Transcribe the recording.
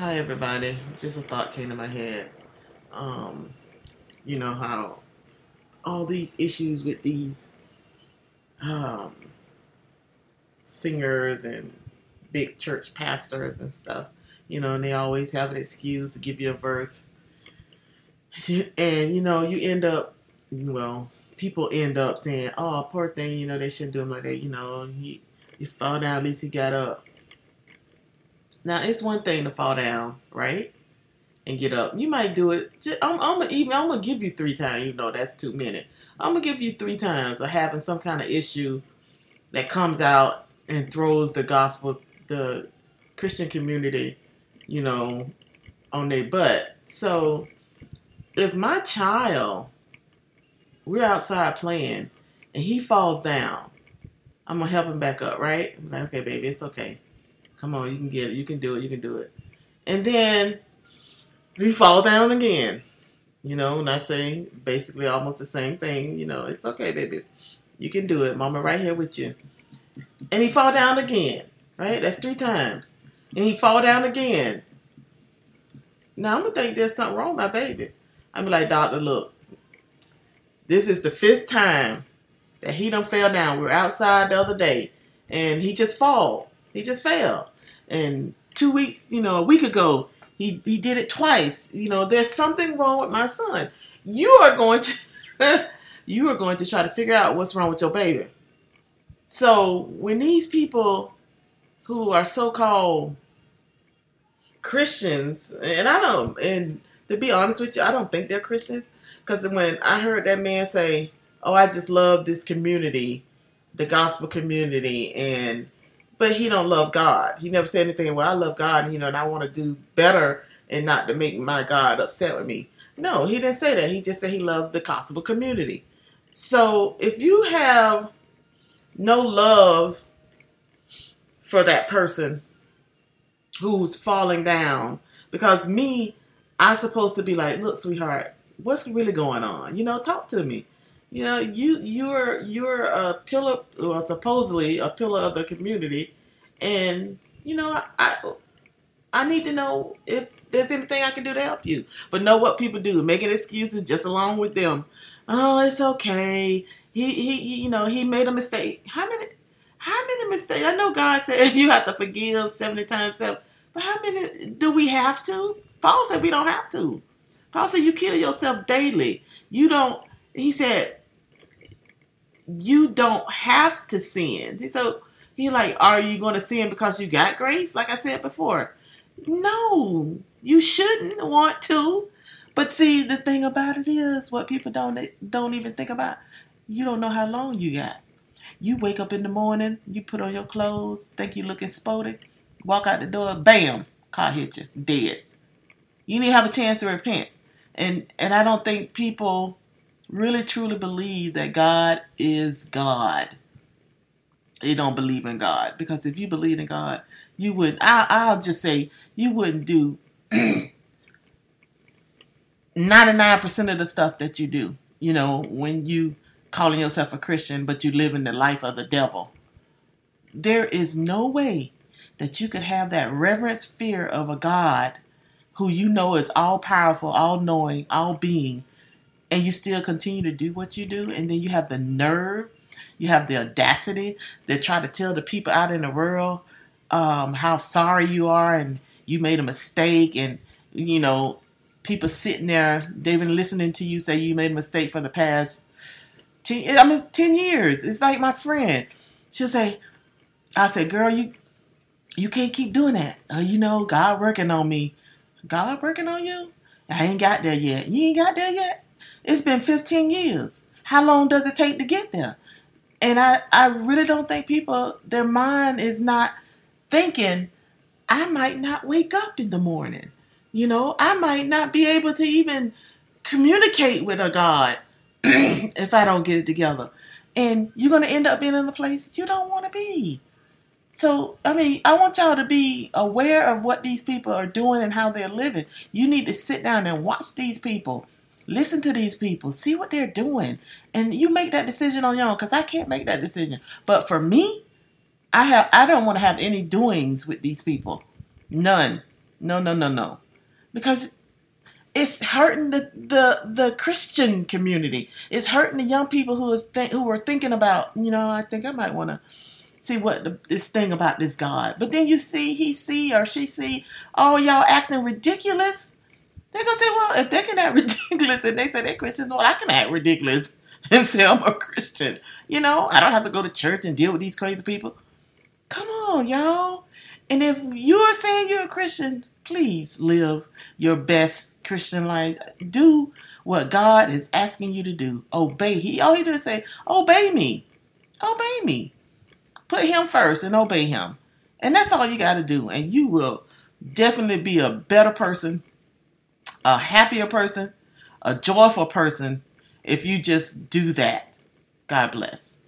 Hi everybody, just a thought came to my head. You know how all these issues with these singers and big church pastors and stuff, and they always have an excuse to give you a verse. And, you end up, people end up saying, oh, poor thing, they shouldn't do him like that, he fell down, at least he got up. Now, it's one thing to fall down, right? And get up. You might do it. I'm going to give you 3 times, that's too many. I'm going to give you 3 times of having some kind of issue that comes out and throws the gospel, the Christian community, on their butt. So, if my child, we're outside playing, and he falls down, I'm going to help him back up, right? I'm like, okay, baby, it's okay. Come on, you can get it. You can do it. You can do it. And then you fall down again. And I say basically almost the same thing. It's okay, baby. You can do it. Mama right here with you. And he fall down again, right? That's 3 times. And he fall down again. Now, I'm going to think there's something wrong with my baby. I'm like, doctor, look. This is the 5th time that he done fell down. We were outside the other day. And he just fall. He just fell. And 2 weeks, a week ago, he did it twice. There's something wrong with my son. You are going to try to figure out what's wrong with your baby. So when these people who are so-called Christians, and to be honest with you, I don't think they're Christians. Because when I heard that man say, oh, I just love this community, the gospel community, but he don't love God. He never said anything, well, I love God, and I want to do better and not to make my God upset with me. No, he didn't say that. He just said he loved the gospel community. So if you have no love for that person who's falling down, because I'm supposed to be like, look, sweetheart, what's really going on? Talk to me. You're a pillar, well, supposedly a pillar of the community, and I need to know if there's anything I can do to help you. But know what people do, making excuses just along with them. Oh, it's okay. He made a mistake. How many mistakes? I know God said you have to forgive 70 times 7, but how many do we have to? Paul said we don't have to. Paul said you kill yourself daily. He said, you don't have to sin. So he's like, are you going to sin because you got grace? Like I said before, no, you shouldn't want to. But see, the thing about it is what people don't even think about. You don't know how long you got. You wake up in the morning, you put on your clothes, think you looking spotty, walk out the door, bam, car hit you, dead. You didn't have a chance to repent. And I don't think people really truly believe that God is God. They don't believe in God. Because if you believe in God, you wouldn't, I'll just say, you wouldn't do 99% of the stuff that you do. When you calling yourself a Christian, but you live in the life of the devil. There is no way that you could have that reverence fear of a God who is all-powerful, all-knowing, all-being, and you still continue to do what you do, and then you have the nerve, you have the audacity to try to tell the people out in the world how sorry you are, and you made a mistake, and, people sitting there, they've been listening to you say you made a mistake for the past 10 years. It's like my friend. She'll say, I said, girl, you can't keep doing that. God working on me. God working on you? I ain't got there yet. You ain't got there yet? It's been 15 years. How long does it take to get there? And I really don't think people, their mind is not thinking, I might not wake up in the morning. I might not be able to even communicate with a God if I don't get it together. And you're going to end up being in a place you don't want to be. So, I want y'all to be aware of what these people are doing and how they're living. You need to sit down and watch these people. Listen to these people. See what they're doing. And you make that decision on your own, because I can't make that decision. But for me, I don't want to have any doings with these people. None. No. Because it's hurting the Christian community. It's hurting the young people who are thinking about, I think I might want to see what this thing about this God. But then you see, he see, or she see, oh, y'all acting ridiculous. They're going to say, well, if they can act ridiculous and they say they're Christians, well, I can act ridiculous and say I'm a Christian. I don't have to go to church and deal with these crazy people. Come on, y'all. And if you are saying you're a Christian, please live your best Christian life. Do what God is asking you to do. Obey. He didn't say, obey me. Obey me. Put him first and obey him. And that's all you got to do. And you will definitely be a better person, a happier person, a joyful person if you just do that. God bless.